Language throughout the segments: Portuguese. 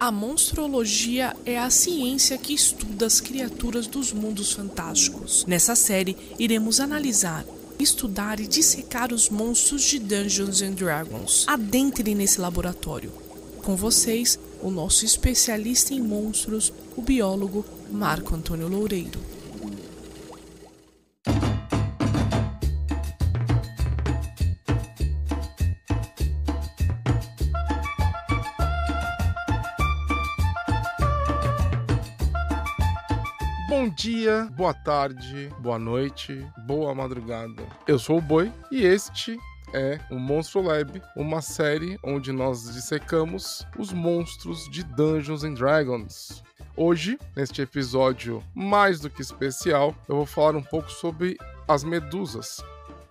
A monstrologia é a ciência que estuda as criaturas dos mundos fantásticos. Nessa série, iremos analisar, estudar e dissecar os monstros de Dungeons and Dragons. Adentre nesse laboratório. Com vocês, o nosso especialista em monstros, o biólogo Marco Antônio Loureiro. Bom dia, boa tarde, boa noite, boa madrugada. Eu sou o Boi e este é o Monstro Lab, uma série onde nós dissecamos os monstros de Dungeons and Dragons. Hoje, neste episódio mais do que especial, eu vou falar um pouco sobre as medusas,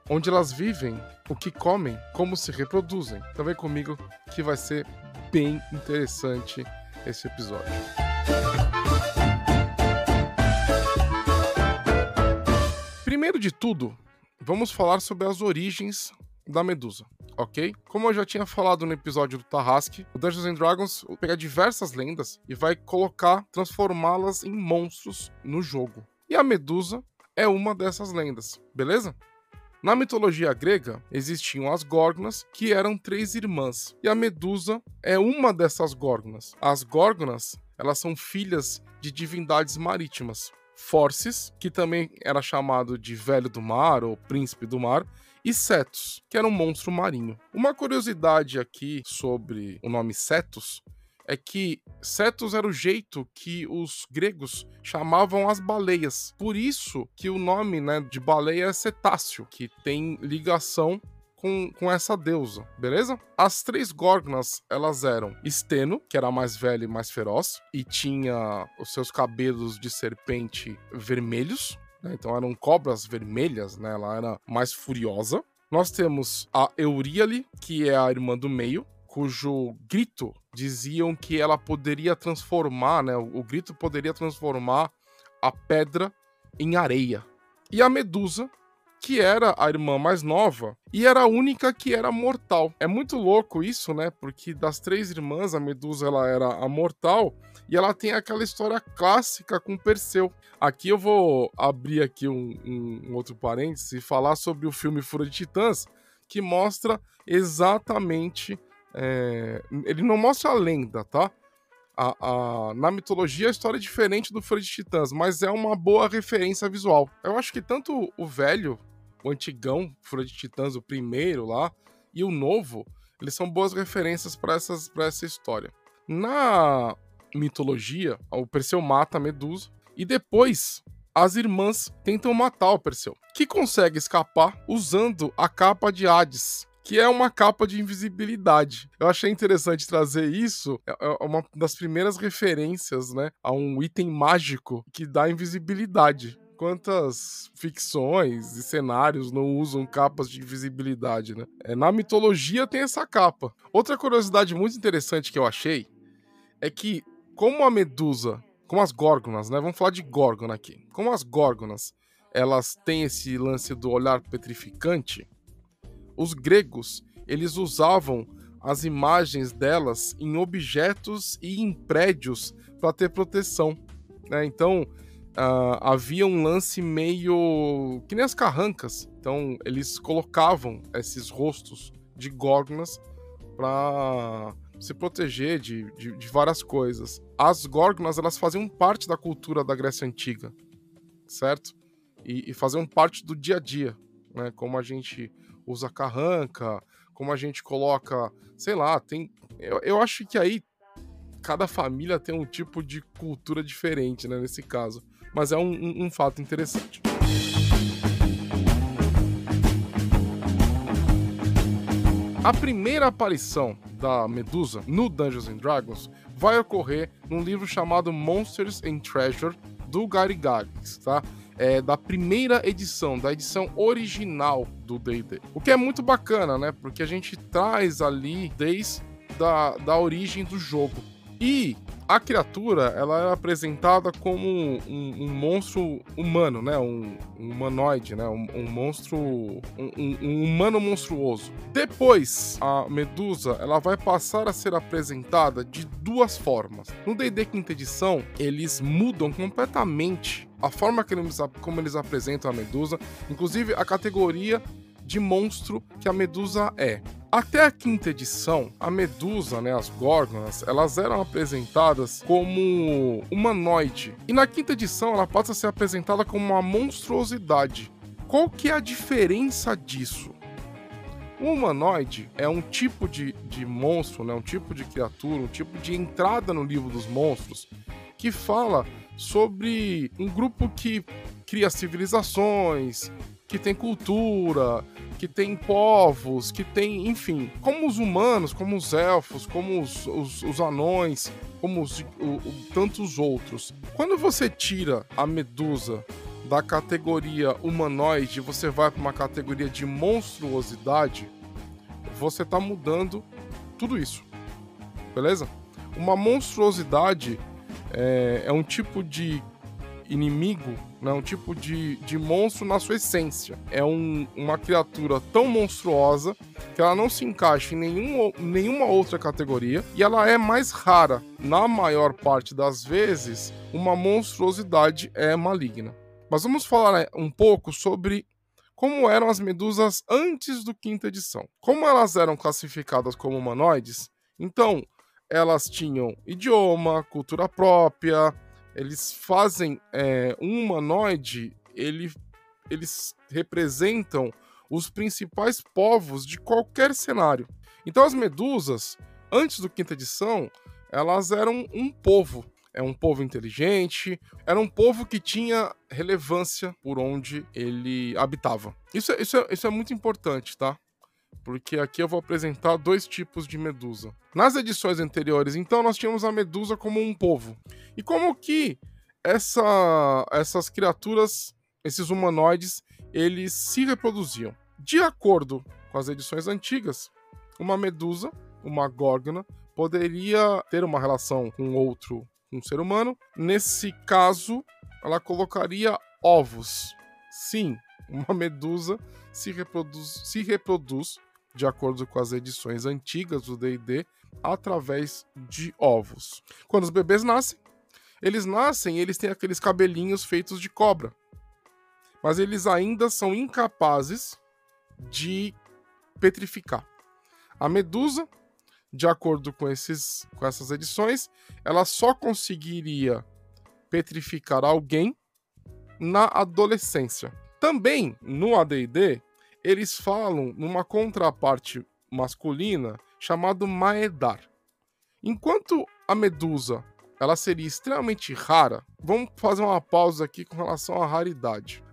onde elas vivem, o que comem, como se reproduzem. Então vem comigo que vai ser bem interessante esse episódio. Primeiro de tudo, vamos falar sobre as origens da Medusa, ok? Como eu já tinha falado no episódio do Tarrasque, o Dungeons and Dragons pega diversas lendas e vai colocar, transformá-las em monstros no jogo. E a Medusa é uma dessas lendas, beleza? Na mitologia grega, existiam as Gorgonas, que eram três irmãs, e a Medusa é uma dessas Gorgonas. As Gorgonas, elas são filhas de divindades marítimas. Forces, que também era chamado de Velho do Mar ou Príncipe do Mar, e Setus, que era um monstro marinho. Uma curiosidade aqui sobre o nome Setus é que Setus era o jeito que os gregos chamavam as baleias. Por isso que o nome, de baleia é cetáceo, que tem ligação com essa deusa, beleza? As três Gorgonas, elas eram Steno, que era a mais velha e mais feroz, e tinha os seus cabelos de serpente vermelhos, né? Então eram cobras vermelhas, né? Ela era mais furiosa. Nós temos a Euryale, que é a irmã do meio, cujo grito diziam que ela poderia transformar, né? O grito poderia transformar a pedra em areia. E a Medusa, que era a irmã mais nova e era a única que era mortal. É muito louco isso, né? Porque das três irmãs, a Medusa ela era a mortal e ela tem aquela história clássica com Perseu. Aqui eu vou abrir aqui um outro parênteses e falar sobre o filme Fúria de Titãs, que mostra exatamente... Ele não mostra a lenda, tá? Na mitologia a história é diferente do Fúria de Titãs, mas é uma boa referência visual. Eu acho que tanto o velho, o antigão, Fúria de Titãs, o primeiro lá, e o novo, eles são boas referências para essa história. Na mitologia, o Perseu mata a Medusa, e depois as irmãs tentam matar o Perseu, que consegue escapar usando a capa de Hades, que é uma capa de invisibilidade. Eu achei interessante trazer isso, é uma das primeiras referências, né, a um item mágico que dá invisibilidade. Quantas ficções e cenários não usam capas de invisibilidade, né? Na mitologia tem essa capa. Outra curiosidade muito interessante que eu achei é que, como a Medusa, como as Gorgonas, né, vamos falar de Gorgona aqui, como as Gorgonas, elas têm esse lance do olhar petrificante, os gregos, eles usavam as imagens delas em objetos e em prédios para ter proteção, né? Então, havia um lance meio que nem as carrancas. Então, eles colocavam esses rostos de górgonas para se proteger de várias coisas. As górgonas, elas faziam parte da cultura da Grécia Antiga, certo? E faziam parte do dia a dia, né? Como a gente... usa carranca, como a gente coloca, sei lá, tem... Eu acho que aí cada família tem um tipo de cultura diferente, né, nesse caso. Mas é um fato interessante. A primeira aparição da Medusa no Dungeons and Dragons vai ocorrer num livro chamado Monsters and Treasure, do Gary Gygax, tá? É da primeira edição, da edição original do D&D. O que é muito bacana, né? Porque a gente traz ali desde da origem do jogo. E A criatura, ela era apresentada como um monstro humano, né? Um humanoide, né? Um monstro... Um humano monstruoso. Depois, a Medusa, ela vai passar a ser apresentada de duas formas. No D&D Quinta Edição, eles mudam completamente a forma como eles apresentam a Medusa, inclusive a categoria de monstro que a Medusa é. Até a Quinta Edição, a Medusa, né, as Gorgonas, elas eram apresentadas como humanoide. E na Quinta Edição ela passa a ser apresentada como uma monstruosidade. Qual que é a diferença disso? O humanoide é um tipo de monstro, né, um tipo de criatura, um tipo de entrada no livro dos monstros, que fala sobre um grupo que cria civilizações, que tem cultura, que tem povos, que tem, enfim, como os humanos, como os elfos, como os anões, como tantos outros. Quando você tira a Medusa da categoria humanoide, você vai para uma categoria de monstruosidade, você tá mudando tudo isso, beleza? Uma monstruosidade é um tipo de inimigo, né? Um tipo de monstro na sua essência. É uma criatura tão monstruosa que ela não se encaixa em nenhuma outra categoria e ela é mais rara. Na maior parte das vezes, uma monstruosidade é maligna. Mas vamos falar um pouco sobre como eram as medusas antes do Quinta Edição. Como elas eram classificadas como humanoides, então elas tinham idioma, cultura própria. Eles fazem um humanoide, eles representam os principais povos de qualquer cenário. Então as medusas, antes do Quinta Edição, elas eram um povo. Era um povo inteligente, era um povo que tinha relevância por onde ele habitava. Isso é muito importante, tá? Porque aqui eu vou apresentar dois tipos de medusa. Nas edições anteriores, então, nós tínhamos a medusa como um povo. E como que essas criaturas, esses humanoides, eles se reproduziam? De acordo com as edições antigas, uma medusa, uma górgona, poderia ter uma relação com outro, um ser humano. Nesse caso, ela colocaria ovos. Sim, uma medusa se reproduz de acordo com as edições antigas do D&D, através de ovos. Quando os bebês nascem, eles têm aqueles cabelinhos feitos de cobra, mas eles ainda são incapazes de petrificar. A medusa, de acordo com essas edições, ela só conseguiria petrificar alguém na adolescência. Também, no AD&D, eles falam numa contraparte masculina chamado Maedar. Enquanto a medusa ela seria extremamente rara, vamos fazer uma pausa aqui com relação à raridade.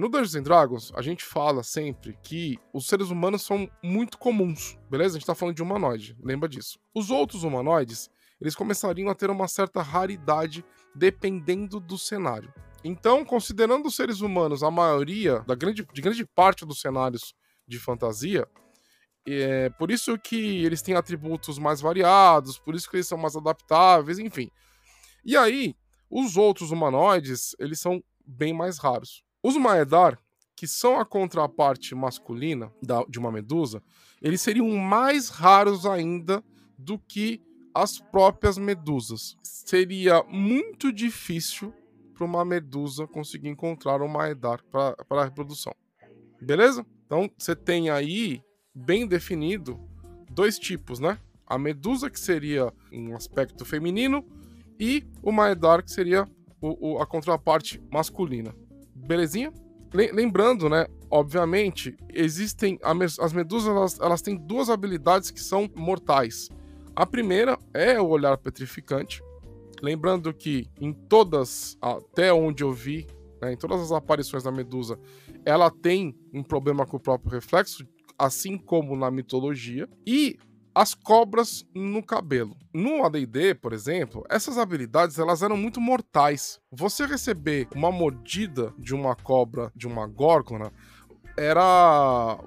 No Dungeons and Dragons, a gente fala sempre que os seres humanos são muito comuns, beleza? A gente tá falando de humanoide, lembra disso. Os outros humanoides, eles começariam a ter uma certa raridade dependendo do cenário. Então, considerando os seres humanos a maioria, de grande parte dos cenários de fantasia, é por isso que eles têm atributos mais variados, por isso que eles são mais adaptáveis, enfim. E aí, os outros humanoides, eles são bem mais raros. Os Maedar, que são a contraparte masculina de uma medusa, eles seriam mais raros ainda do que as próprias medusas. Seria muito difícil para uma medusa conseguir encontrar um Maedar para a reprodução. Beleza? Então, você tem aí, bem definido, dois tipos, né? A medusa, que seria um aspecto feminino, e o Maedar, que seria a contraparte masculina. Belezinha? Lembrando, né? Obviamente, existem... As medusas, elas têm duas habilidades que são mortais. A primeira é o olhar petrificante. Lembrando que até onde eu vi, né, em todas as aparições da Medusa, ela tem um problema com o próprio reflexo, assim como na mitologia, e as cobras no cabelo. No AD&D, por exemplo, essas habilidades elas eram muito mortais. Você receber uma mordida de uma cobra, de uma górgona,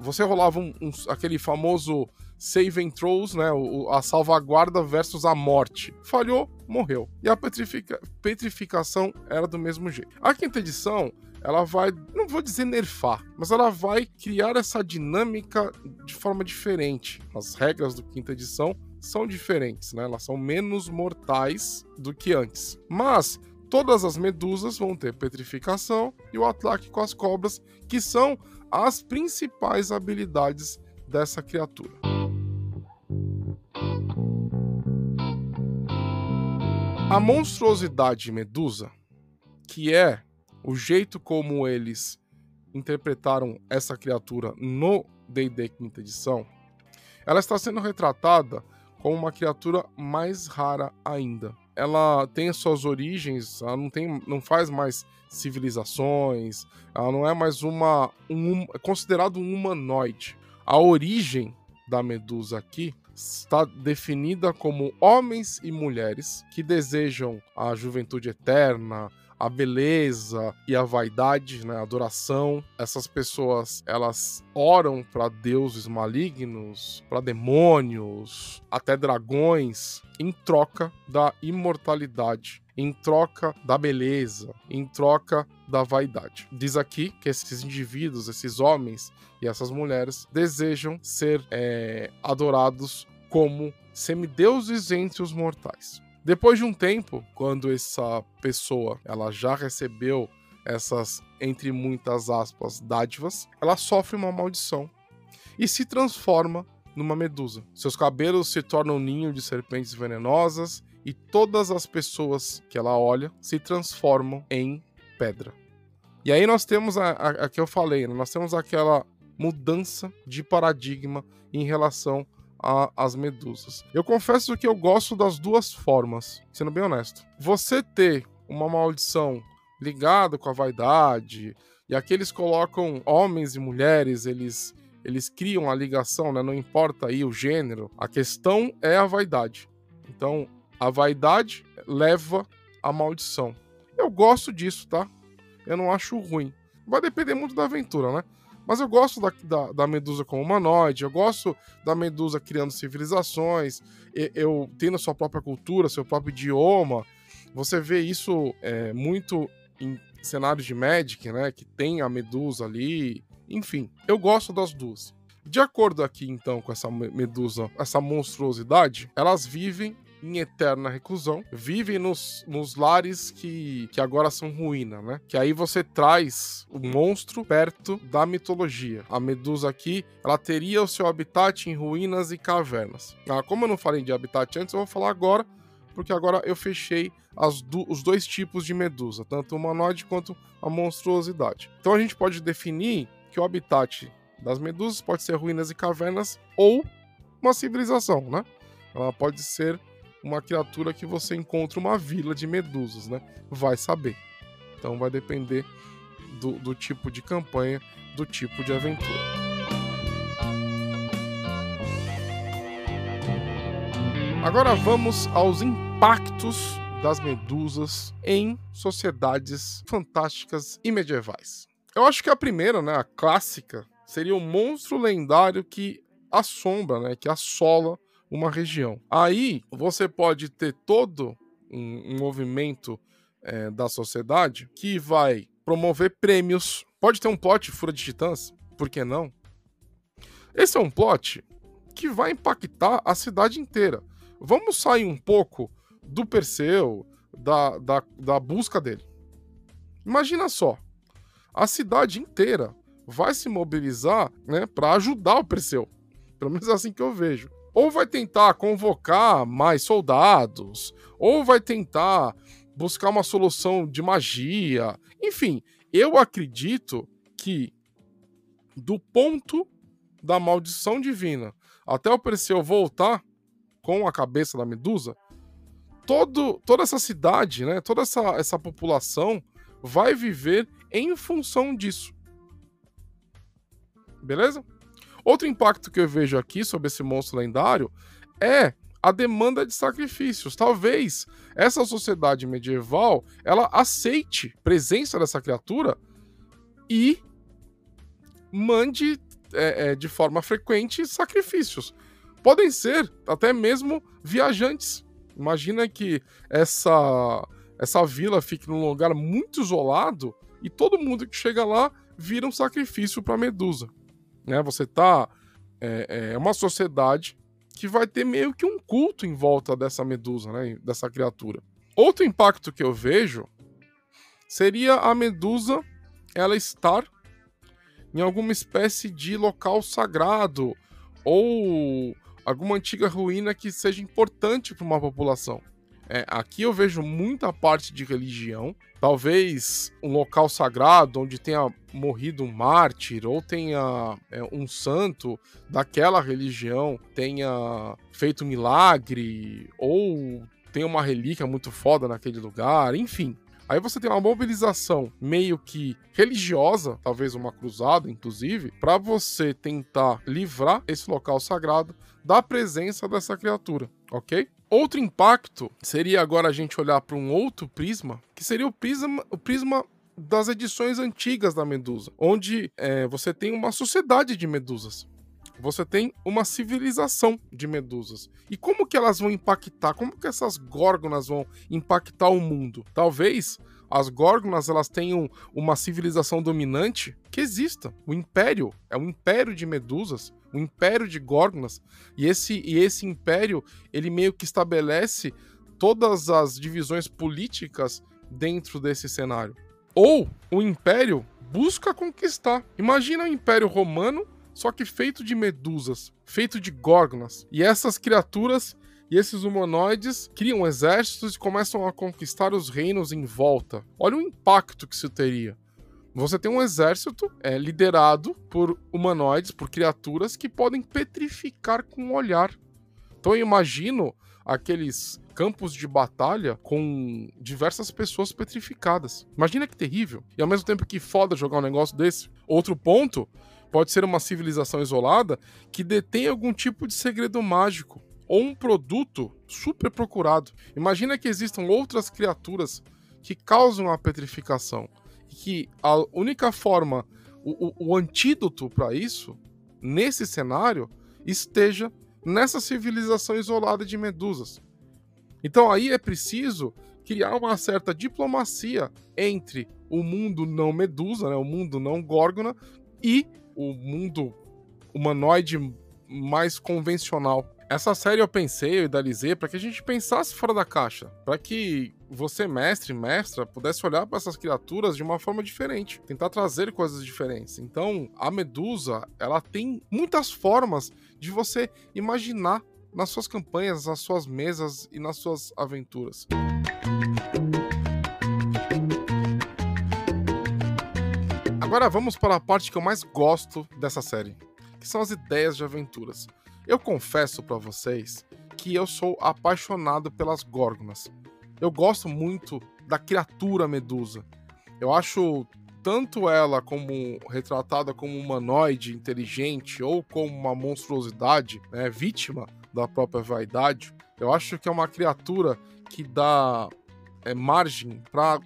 você rolava aquele famoso save and throws, né? A salvaguarda versus a morte. Falhou, morreu. E a petrificação era do mesmo jeito. A quinta edição, ela vai, não vou dizer nerfar, mas ela vai criar essa dinâmica de forma diferente. As regras do quinta edição são diferentes, né? Elas são menos mortais do que antes. Mas todas as medusas vão ter petrificação e o ataque com as cobras, que são as principais habilidades dessa criatura. A monstruosidade de Medusa, que é o jeito como eles interpretaram essa criatura no D&D Quinta Edição, ela está sendo retratada como uma criatura mais rara ainda. Ela tem as suas origens, ela não faz mais civilizações, ela não é mais considerado um humanoide. A origem da Medusa aqui está definida como homens e mulheres que desejam a juventude eterna, a beleza e a vaidade, né, a adoração. Essas pessoas, elas oram para deuses malignos, para demônios, até dragões, em troca da imortalidade, em troca da beleza, em troca da vaidade. Diz aqui que esses indivíduos, esses homens e essas mulheres, desejam ser adorados como semideuses entre os mortais. Depois de um tempo, quando essa pessoa ela já recebeu essas, entre muitas aspas, dádivas, ela sofre uma maldição e se transforma numa medusa. Seus cabelos se tornam ninho de serpentes venenosas e todas as pessoas que ela olha se transformam em pedra. E aí nós temos a que eu falei, né? Nós temos aquela mudança de paradigma em relação às medusas. Eu confesso que eu gosto das duas formas, sendo bem honesto. Você ter uma maldição ligada com a vaidade, e aqui eles colocam homens e mulheres, eles criam a ligação, né? Não importa aí o gênero, a questão é a vaidade. Então, a vaidade leva à maldição. Eu gosto disso, tá? Eu não acho ruim. Vai depender muito da aventura, né? Mas eu gosto da Medusa como humanoide, eu gosto da Medusa criando civilizações, eu tendo sua própria cultura, seu próprio idioma. Você vê isso muito em cenários de Magic, né, que tem a Medusa ali. Enfim, eu gosto das duas. De acordo aqui, então, com essa Medusa, essa monstruosidade, elas vivem em eterna reclusão, vivem nos lares que agora são ruína, né? Que aí você traz o monstro perto da mitologia. A Medusa aqui, ela teria o seu habitat em ruínas e cavernas. Como eu não falei de habitat antes, eu vou falar agora, porque agora eu fechei os dois tipos de Medusa, tanto o humanoide quanto a monstruosidade. Então a gente pode definir que o habitat das Medusas pode ser ruínas e cavernas ou uma civilização, né? Ela pode ser uma criatura que você encontra uma vila de medusas, né? Vai saber. Então vai depender do tipo de campanha, do tipo de aventura. Agora vamos aos impactos das medusas em sociedades fantásticas e medievais. Eu acho que a primeira, né, a clássica, seria o monstro lendário que assombra, né, que assola uma região. Aí você pode ter todo um movimento da sociedade que vai promover prêmios. Pode ter um plot Fúria de Titãs, por que não? Esse é um plot que vai impactar a cidade inteira. Vamos sair um pouco do Perseu, da busca dele. Imagina só, a cidade inteira vai se mobilizar, né, para ajudar o Perseu. Pelo menos é assim que eu vejo. Ou vai tentar convocar mais soldados, ou vai tentar buscar uma solução de magia. Enfim, eu acredito que do ponto da maldição divina até o Perseu voltar com a cabeça da Medusa, toda essa cidade, né, toda essa população vai viver em função disso. Beleza? Outro impacto que eu vejo aqui sobre esse monstro lendário é a demanda de sacrifícios. Talvez essa sociedade medieval, ela aceite a presença dessa criatura e mande de forma frequente sacrifícios. podem ser até mesmo viajantes. Imagina que essa vila fique num lugar muito isolado e todo mundo que chega lá vira um sacrifício para Medusa, né? Você tá... É uma sociedade que vai ter meio que um culto em volta dessa Medusa, né? Dessa criatura. Outro impacto que eu vejo seria a Medusa ela estar em alguma espécie de local sagrado ou alguma antiga ruína que seja importante para uma população. Aqui eu vejo muita parte de religião, talvez um local sagrado onde tenha morrido um mártir ou tenha um santo daquela religião, tenha feito um milagre ou tenha uma relíquia muito foda naquele lugar, enfim. Aí você tem uma mobilização meio que religiosa, talvez uma cruzada, inclusive, para você tentar livrar esse local sagrado da presença dessa criatura, ok? Outro impacto seria agora a gente olhar para um outro prisma, que seria o prisma das edições antigas da Medusa, onde você tem uma sociedade de medusas, você tem uma civilização de medusas. E como que elas vão impactar? Como que essas górgonas vão impactar o mundo? Talvez as górgonas elas tenham uma civilização dominante que exista. O império é um império de medusas, o império de górgonas, e esse império, ele meio que estabelece todas as divisões políticas dentro desse cenário. Ou o império busca conquistar. Imagina o império romano, só que feito de medusas, feito de górgonas. E essas criaturas e esses humanoides criam exércitos e começam a conquistar os reinos em volta. Olha o impacto que isso teria. Você tem um exército liderado por humanoides, por criaturas que podem petrificar com o olhar. Então eu imagino aqueles campos de batalha com diversas pessoas petrificadas. Imagina que terrível. E ao mesmo tempo que foda jogar um negócio desse. Outro ponto pode ser uma civilização isolada que detém algum tipo de segredo mágico ou um produto super procurado. Imagina que existam outras criaturas que causam a petrificação, que a única forma, o antídoto para isso, nesse cenário, esteja nessa civilização isolada de medusas. Então aí é preciso criar uma certa diplomacia entre o mundo não medusa, né, o mundo não górgona, e o mundo humanoide mais convencional. Essa série eu pensei, eu idealizei, para que a gente pensasse fora da caixa, para que você, mestre, mestra, pudesse olhar para essas criaturas de uma forma diferente, tentar trazer coisas diferentes. Então, a Medusa, ela tem muitas formas de você imaginar nas suas campanhas, nas suas mesas e nas suas aventuras. Agora vamos para a parte que eu mais gosto dessa série, que são as ideias de aventuras. Eu confesso para vocês que eu sou apaixonado pelas górgonas. Eu gosto muito da criatura Medusa. Eu acho tanto ela como retratada como humanoide inteligente ou como uma monstruosidade, né, vítima da própria vaidade. Eu acho que é uma criatura que dá margem para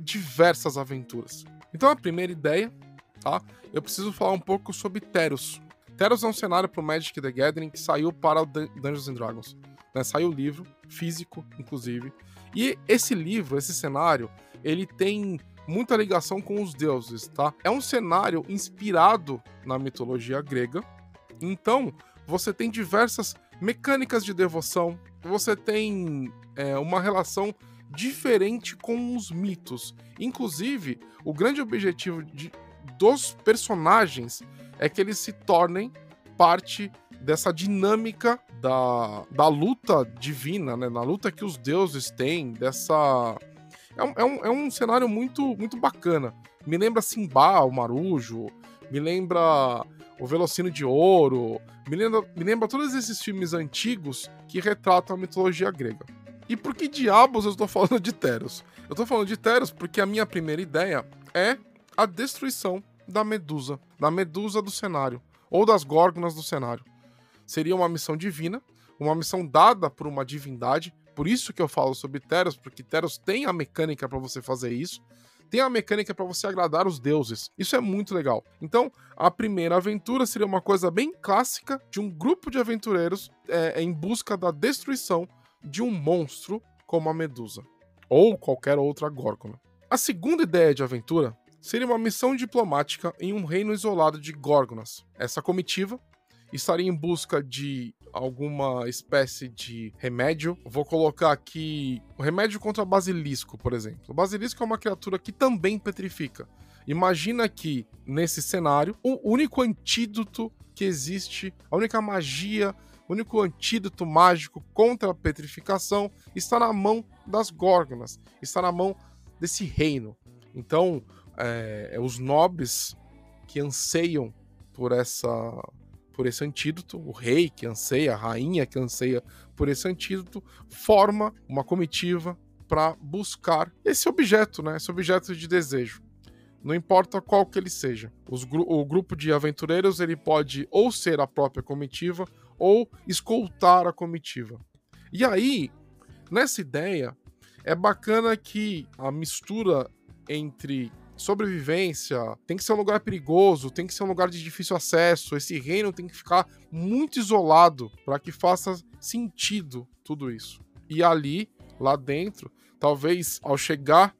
diversas aventuras. Então a primeira ideia, tá? Eu preciso falar um pouco sobre Teros. Teros é um cenário para o Magic the Gathering que saiu para o Dungeons and Dragons. Né? Saiu o livro, físico, inclusive. E esse livro, esse cenário, ele tem muita ligação com os deuses, tá? É um cenário inspirado na mitologia grega. Então, você tem diversas mecânicas de devoção. Você tem uma relação diferente com os mitos. Inclusive, o grande objetivo dos personagens é que eles se tornem parte dessa dinâmica da luta divina, né? Na luta que os deuses têm, dessa... É um cenário muito, muito bacana. Me lembra Simba, o Marujo, me lembra o Velocino de Ouro, me lembra todos esses filmes antigos que retratam a mitologia grega. E por que diabos eu estou falando de Teros? Eu estou falando de Teros porque a minha primeira ideia é a destruição da medusa do cenário, ou das górgonas do cenário. Seria uma missão divina, uma missão dada por uma divindade, por isso que eu falo sobre Teros, porque Teros tem a mecânica para você fazer isso, tem a mecânica para você agradar os deuses. Isso é muito legal. Então, a primeira aventura seria uma coisa bem clássica de um grupo de aventureiros em busca da destruição de um monstro como a Medusa, ou qualquer outra Gorgona. A segunda ideia de aventura seria uma missão diplomática em um reino isolado de Gorgonas. Essa comitiva estaria em busca de alguma espécie de remédio. Vou colocar aqui o remédio contra basilisco, por exemplo. O basilisco é uma criatura que também petrifica. Imagina que, nesse cenário, o único antídoto que existe, a única magia, o único antídoto mágico contra a petrificação está na mão das Gorgonas, está na mão desse reino. Então, os nobres que anseiam por esse antídoto, o rei que anseia, a rainha que anseia por esse antídoto, forma uma comitiva para buscar esse objeto, né? Esse objeto de desejo. Não importa qual que ele seja. O grupo de aventureiros ele pode ou ser a própria comitiva ou escoltar a comitiva. E aí, nessa ideia, é bacana que a mistura entre sobrevivência, tem que ser um lugar perigoso, tem que ser um lugar de difícil acesso, esse reino tem que ficar muito isolado para que faça sentido tudo isso. E ali, lá dentro, talvez ao chegar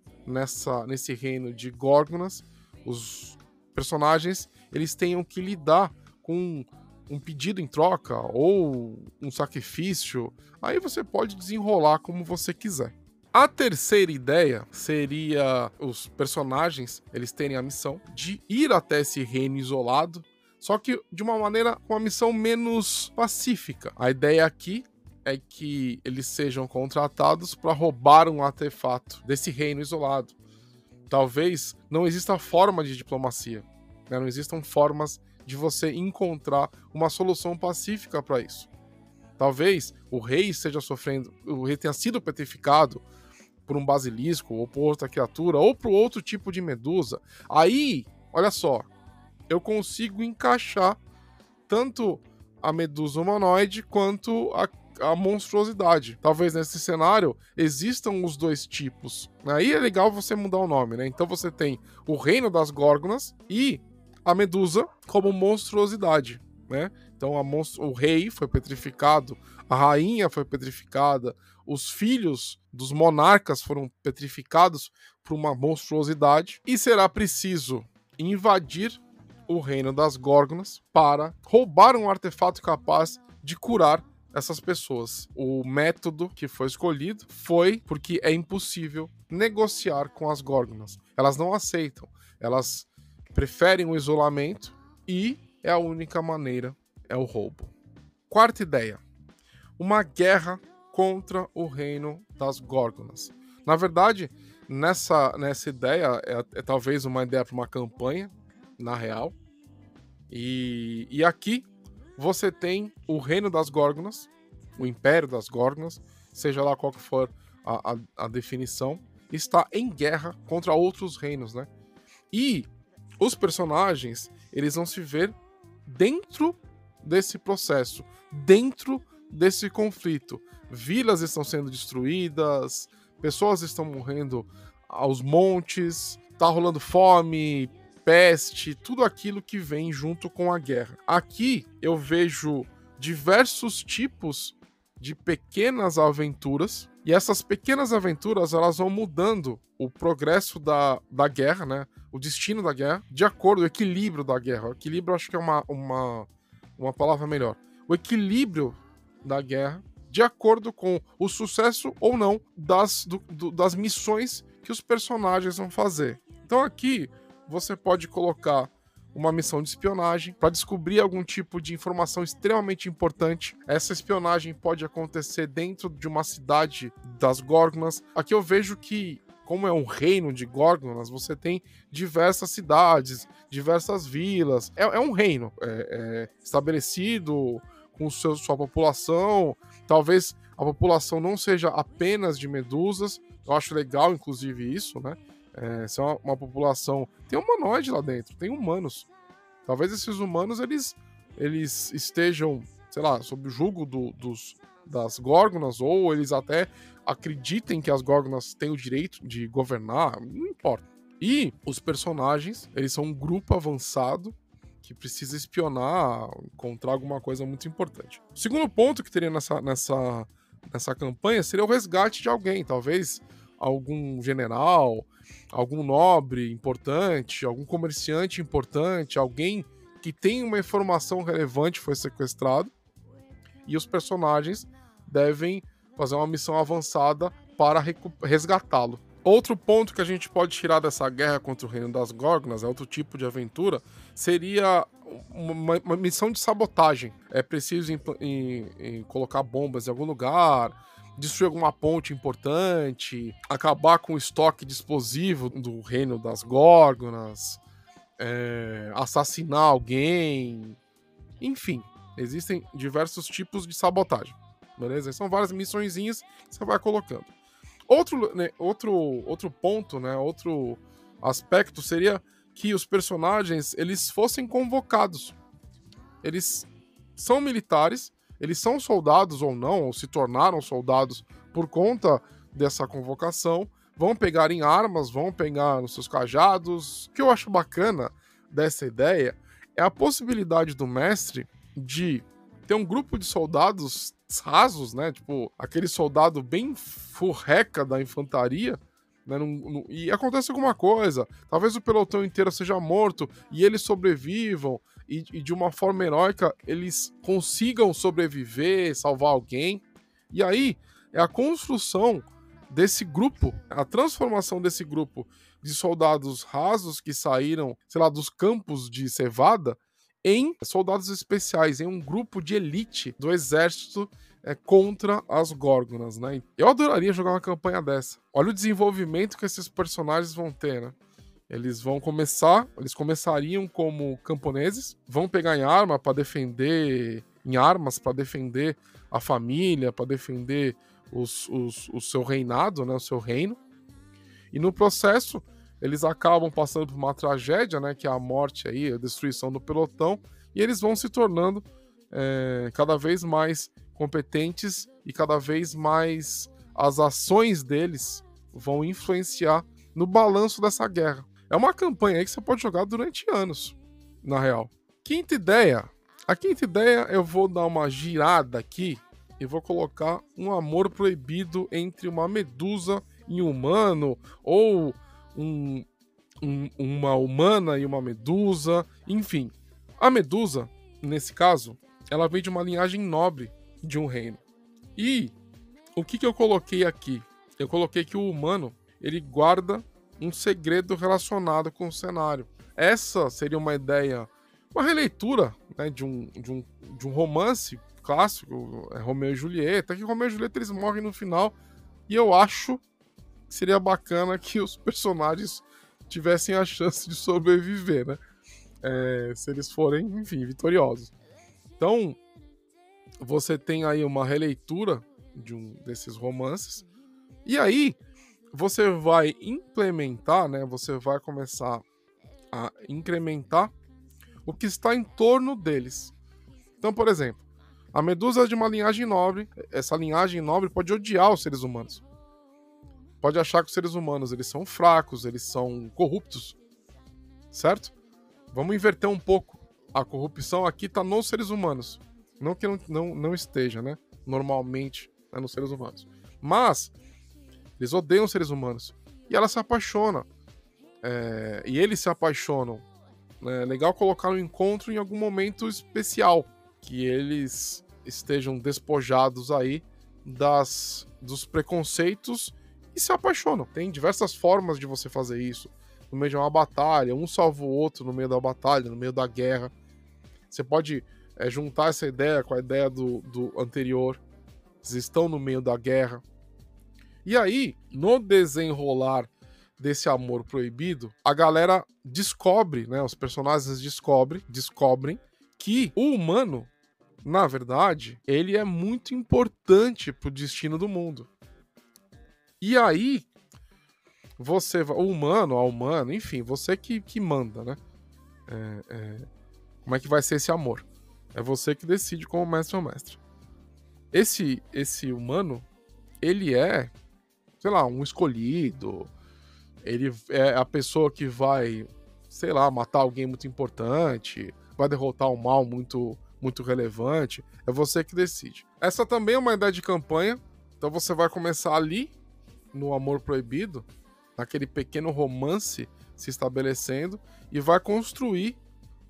nesse reino de Gorgonas, os personagens eles tenham que lidar com um pedido em troca ou um sacrifício. Aí você pode desenrolar como você quiser. A terceira ideia seria os personagens, eles terem a missão de ir até esse reino isolado, só que de uma maneira, com uma missão menos pacífica. A ideia aqui é que eles sejam contratados para roubar um artefato desse reino isolado. Talvez não exista forma de diplomacia, né? Não existam formas de você encontrar uma solução pacífica para isso. Talvez o rei esteja sofrendo, o rei tenha sido petrificado por um basilisco, ou por outra criatura, ou por outro tipo de medusa. Aí, olha só, eu consigo encaixar tanto a medusa humanoide quanto a monstruosidade. Talvez nesse cenário existam os dois tipos. Aí é legal você mudar o nome, né? Então você tem o reino das Gorgonas e a medusa como monstruosidade, né? Então o rei foi petrificado, a rainha foi petrificada, os filhos dos monarcas foram petrificados por uma monstruosidade e será preciso invadir o reino das Gorgonas para roubar um artefato capaz de curar essas pessoas. O método que foi escolhido foi porque é impossível negociar com as Gorgonas. Elas não aceitam, elas preferem o isolamento e é a única maneira, é o roubo. Quarta ideia, uma guerra contra o reino das Gorgonas. Na verdade, nessa ideia, é talvez uma ideia para uma campanha, na real. E aqui você tem o reino das Gorgonas, o império das Gorgonas, seja lá qual que for a definição, está em guerra contra outros reinos, né? E os personagens, eles vão se ver dentro desse processo, dentro desse conflito. Vilas estão sendo destruídas, pessoas estão morrendo aos montes, tá rolando fome, peste, tudo aquilo que vem junto com a guerra. Aqui eu vejo diversos tipos de pequenas aventuras, e essas pequenas aventuras elas vão mudando o progresso da guerra, né? O destino da guerra, de acordo, o equilíbrio da guerra. O equilíbrio acho que é uma palavra melhor. O equilíbrio da guerra, de acordo com o sucesso ou não das missões que os personagens vão fazer. Então aqui você pode colocar uma missão de espionagem para descobrir algum tipo de informação extremamente importante. Essa espionagem pode acontecer dentro de uma cidade das Gorgonas. Aqui eu vejo que, como é um reino de Gorgonas, você tem diversas cidades, diversas vilas. É um reino estabelecido com sua população. Talvez a população não seja apenas de medusas. Eu acho legal, inclusive, isso, né? Se é uma população... Tem humanoide lá dentro, tem humanos. Talvez esses humanos, eles estejam, sei lá, sob o jugo das Gorgonas, ou eles até acreditem que as Gorgonas têm o direito de governar, não importa. E os personagens, eles são um grupo avançado que precisa espionar, encontrar alguma coisa muito importante. O segundo ponto que teria nessa campanha seria o resgate de alguém, talvez algum general, algum nobre importante, algum comerciante importante, alguém que tem uma informação relevante foi sequestrado, e os personagens devem fazer uma missão avançada para resgatá-lo. Outro ponto que a gente pode tirar dessa guerra contra o Reino das Gorgonas, é outro tipo de aventura, seria uma missão de sabotagem. É preciso colocar bombas em algum lugar, destruir alguma ponte importante, acabar com o estoque de explosivo do Reino das Gorgonas, assassinar alguém, enfim, existem diversos tipos de sabotagem, beleza? São várias missõezinhas que você vai colocando. Outro ponto, né, outro aspecto seria que os personagens, eles fossem convocados. Eles são militares, eles são soldados ou não, ou se tornaram soldados por conta dessa convocação, vão pegar em armas, vão pegar nos seus cajados. O que eu acho bacana dessa ideia é a possibilidade do mestre de ter um grupo de soldados rasos, né? Tipo, aquele soldado bem furreca da infantaria, né? E acontece alguma coisa. Talvez o pelotão inteiro seja morto e eles sobrevivam. E de uma forma heróica eles consigam sobreviver, salvar alguém. E aí é a construção desse grupo, a transformação desse grupo de soldados rasos que saíram, sei lá, dos campos de cevada, em soldados especiais, em um grupo de elite do exército contra as Gorgonas, né? Eu adoraria jogar uma campanha dessa. Olha o desenvolvimento que esses personagens vão ter, né? Eles começariam como camponeses, vão pegar em armas para defender a família, para defender o seu reinado, né? O seu reino. E no processo, eles acabam passando por uma tragédia, né, que é a morte aí, a destruição do pelotão, e eles vão se tornando cada vez mais competentes e cada vez mais as ações deles vão influenciar no balanço dessa guerra. É uma campanha aí que você pode jogar durante anos, na real. Quinta ideia. A quinta ideia eu vou dar uma girada aqui e vou colocar um amor proibido entre uma medusa e um humano, ou uma humana e uma medusa, enfim. A medusa, nesse caso, ela vem de uma linhagem nobre de um reino. E o que eu coloquei aqui? Eu coloquei que o humano, ele guarda um segredo relacionado com o cenário. Essa seria uma ideia, uma releitura, né, de um romance clássico, Romeu e Julieta, que Romeu e Julieta eles morrem no final, e eu acho seria bacana que os personagens tivessem a chance de sobreviver, né? Se eles forem, enfim, vitoriosos. Então, você tem aí uma releitura de um desses romances, e aí você vai implementar, né? Você vai começar a incrementar o que está em torno deles. Então, por exemplo, a Medusa é de uma linhagem nobre, essa linhagem nobre pode odiar os seres humanos. Pode achar que os seres humanos, eles são fracos, eles são corruptos, certo? Vamos inverter um pouco. A corrupção aqui tá nos seres humanos. Não que não esteja, né? Normalmente é nos seres humanos. Mas eles odeiam os seres humanos. E ela se apaixona. E eles se apaixonam. É legal colocar um encontro em algum momento especial. Que eles estejam despojados aí dos preconceitos e se apaixonam. Tem diversas formas de você fazer isso. No meio de uma batalha, um salva o outro no meio da batalha, no meio da guerra. Você pode juntar essa ideia com a ideia do anterior. Eles estão no meio da guerra. E aí, no desenrolar desse amor proibido, a galera descobre, né? Os personagens descobrem que o humano, na verdade, ele é muito importante pro destino do mundo. E aí, você, o humano, a humana, enfim, você que manda, né? Como é que vai ser esse amor? É você que decide como mestre ou mestre. Esse humano, ele é, sei lá, um escolhido, Ele é a pessoa que vai, sei lá, matar alguém muito importante, vai derrotar um mal muito relevante. É você que decide. Essa também é uma ideia de campanha. Então você vai começar ali, no Amor Proibido, naquele pequeno romance se estabelecendo, e vai construir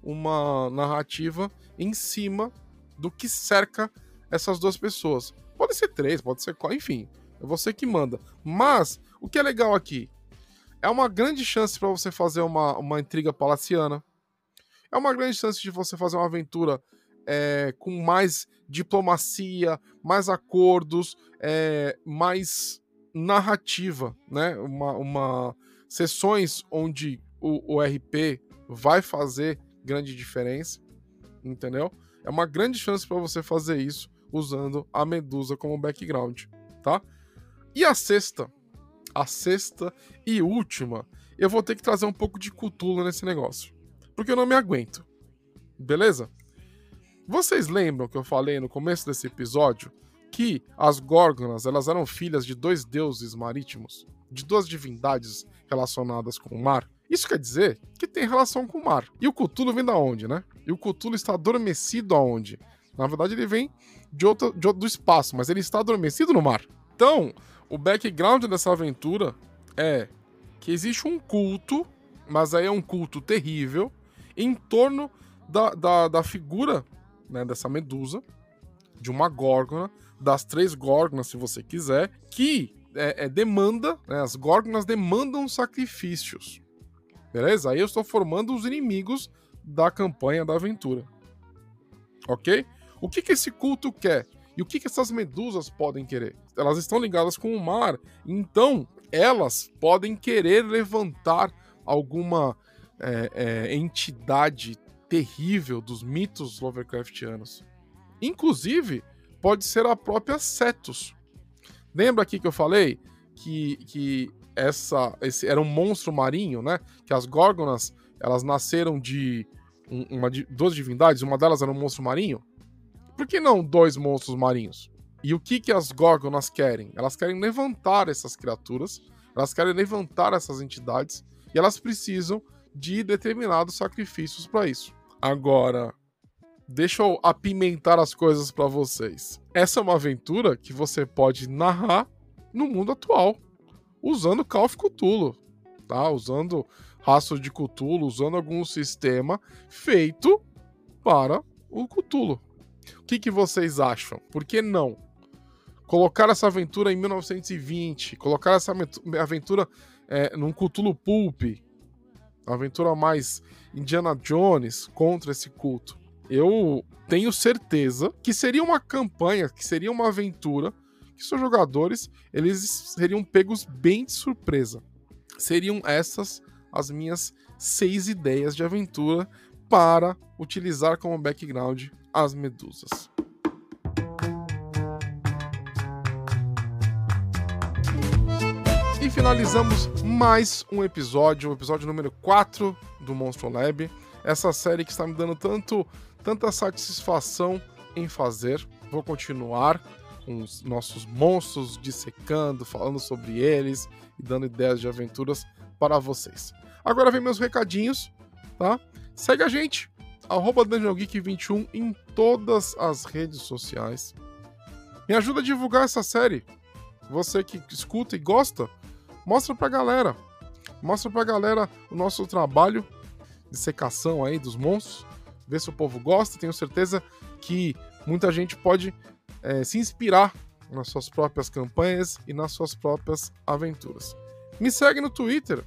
uma narrativa em cima do que cerca essas duas pessoas. Pode ser três, pode ser quatro, enfim. É você que manda. Mas o que é legal aqui? É uma grande chance para você fazer uma intriga palaciana. É uma grande chance de você fazer uma aventura com mais diplomacia, mais acordos, mais narrativa, né? Sessões onde o RP vai fazer grande diferença, entendeu? É uma grande chance para você fazer isso usando a Medusa como background, tá? E a sexta e última, eu vou ter que trazer um pouco de Cthulhu nesse negócio, porque eu não me aguento, beleza? Vocês lembram que eu falei no começo desse episódio que as Gorgonas, elas eram filhas de dois deuses marítimos, de duas divindades relacionadas com o mar? Isso quer dizer que tem relação com o mar. E o Cthulhu vem da onde, né? E o Cthulhu está adormecido aonde? Na verdade, ele vem do espaço, mas ele está adormecido no mar. Então, o background dessa aventura é que existe um culto, mas aí é um culto terrível, em torno da figura, né, dessa Medusa, de uma górgona, das três górgonas, se você quiser, que demanda, né, as górgonas demandam sacrifícios. Beleza? Aí eu estou formando os inimigos da campanha da aventura. Ok? O que que esse culto quer? E o que que essas medusas podem querer? Elas estão ligadas com o mar, então elas podem querer levantar alguma entidade terrível dos mitos Lovecraftianos. Inclusive, pode ser a própria Setus. Lembra aqui que eu falei que esse era um monstro marinho, né? Que as Gorgonas, elas nasceram de duas divindades, uma delas era um monstro marinho. Por que não dois monstros marinhos? E o que as Gorgonas querem? Elas querem levantar essas criaturas, elas querem levantar essas entidades, e elas precisam de determinados sacrifícios para isso. Agora, deixa eu apimentar as coisas para vocês. Essa é uma aventura que você pode narrar no mundo atual, usando Call of Cthulhu, tá? Usando Rastro de Cthulhu, usando algum sistema feito para o Cthulhu. O que vocês acham? Por que não colocar essa aventura em 1920? Colocar essa aventura num Cthulhu Pulp? Uma aventura mais Indiana Jones contra esse culto. Eu tenho certeza que seria uma campanha, que seria uma aventura que seus jogadores, eles seriam pegos bem de surpresa. Seriam essas as minhas 6 ideias de aventura para utilizar como background as medusas. E finalizamos mais um episódio, o episódio número 4 do Monstro Lab. Essa série que está me dando tanta satisfação em fazer. Vou continuar com os nossos monstros, dissecando, falando sobre eles e dando ideias de aventuras para vocês. Agora vem meus recadinhos, tá? Segue a gente, @DungeonGeek21 em todas as redes sociais. Me ajuda a divulgar essa série. Você que escuta e gosta, mostra pra galera. Mostra pra galera o nosso trabalho de secação aí dos monstros. Vê se o povo gosta. Tenho certeza que muita gente pode se inspirar nas suas próprias campanhas e nas suas próprias aventuras. Me segue no Twitter,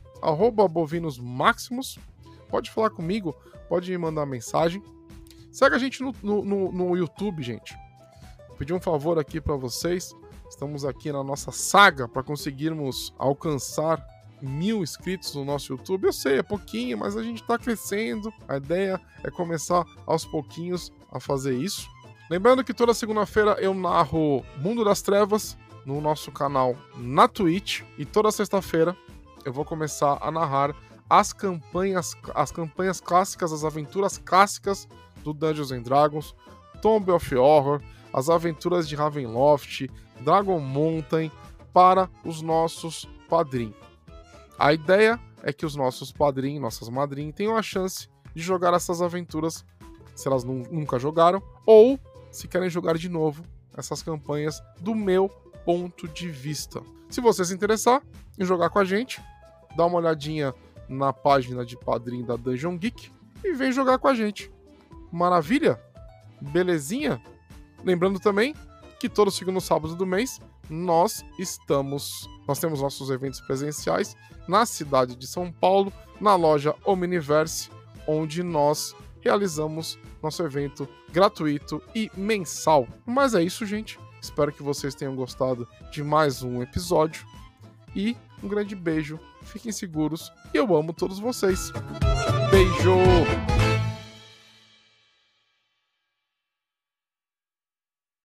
@bovinosmaximus. Pode falar comigo, pode me mandar mensagem. Segue a gente no YouTube, gente. Vou pedir um favor aqui para vocês. Estamos aqui na nossa saga para conseguirmos alcançar 1000 inscritos no nosso YouTube. Eu sei, é pouquinho, mas a gente está crescendo. A ideia é começar aos pouquinhos a fazer isso. Lembrando que toda segunda-feira eu narro Mundo das Trevas no nosso canal na Twitch. E toda sexta-feira eu vou começar a narrar as campanhas clássicas, as aventuras clássicas do Dungeons and Dragons, Tomb of Horror, as aventuras de Ravenloft, Dragon Mountain, para os nossos padrinhos. A ideia é que os nossos padrinhos, nossas madrinhas, tenham a chance de jogar essas aventuras, se elas nunca jogaram, ou se querem jogar de novo essas campanhas do meu ponto de vista. Se você se interessar em jogar com a gente, dá uma olhadinha na página de padrinho da Dungeon Geek e vem jogar com a gente. Maravilha? Belezinha? Lembrando também que todo segundo sábado do mês nós temos nossos eventos presenciais na cidade de São Paulo, na loja Omniverse, onde nós realizamos nosso evento gratuito e mensal. Mas é isso, gente. Espero que vocês tenham gostado de mais um episódio. E um grande beijo. Fiquem seguros. Eu amo todos vocês. Beijo!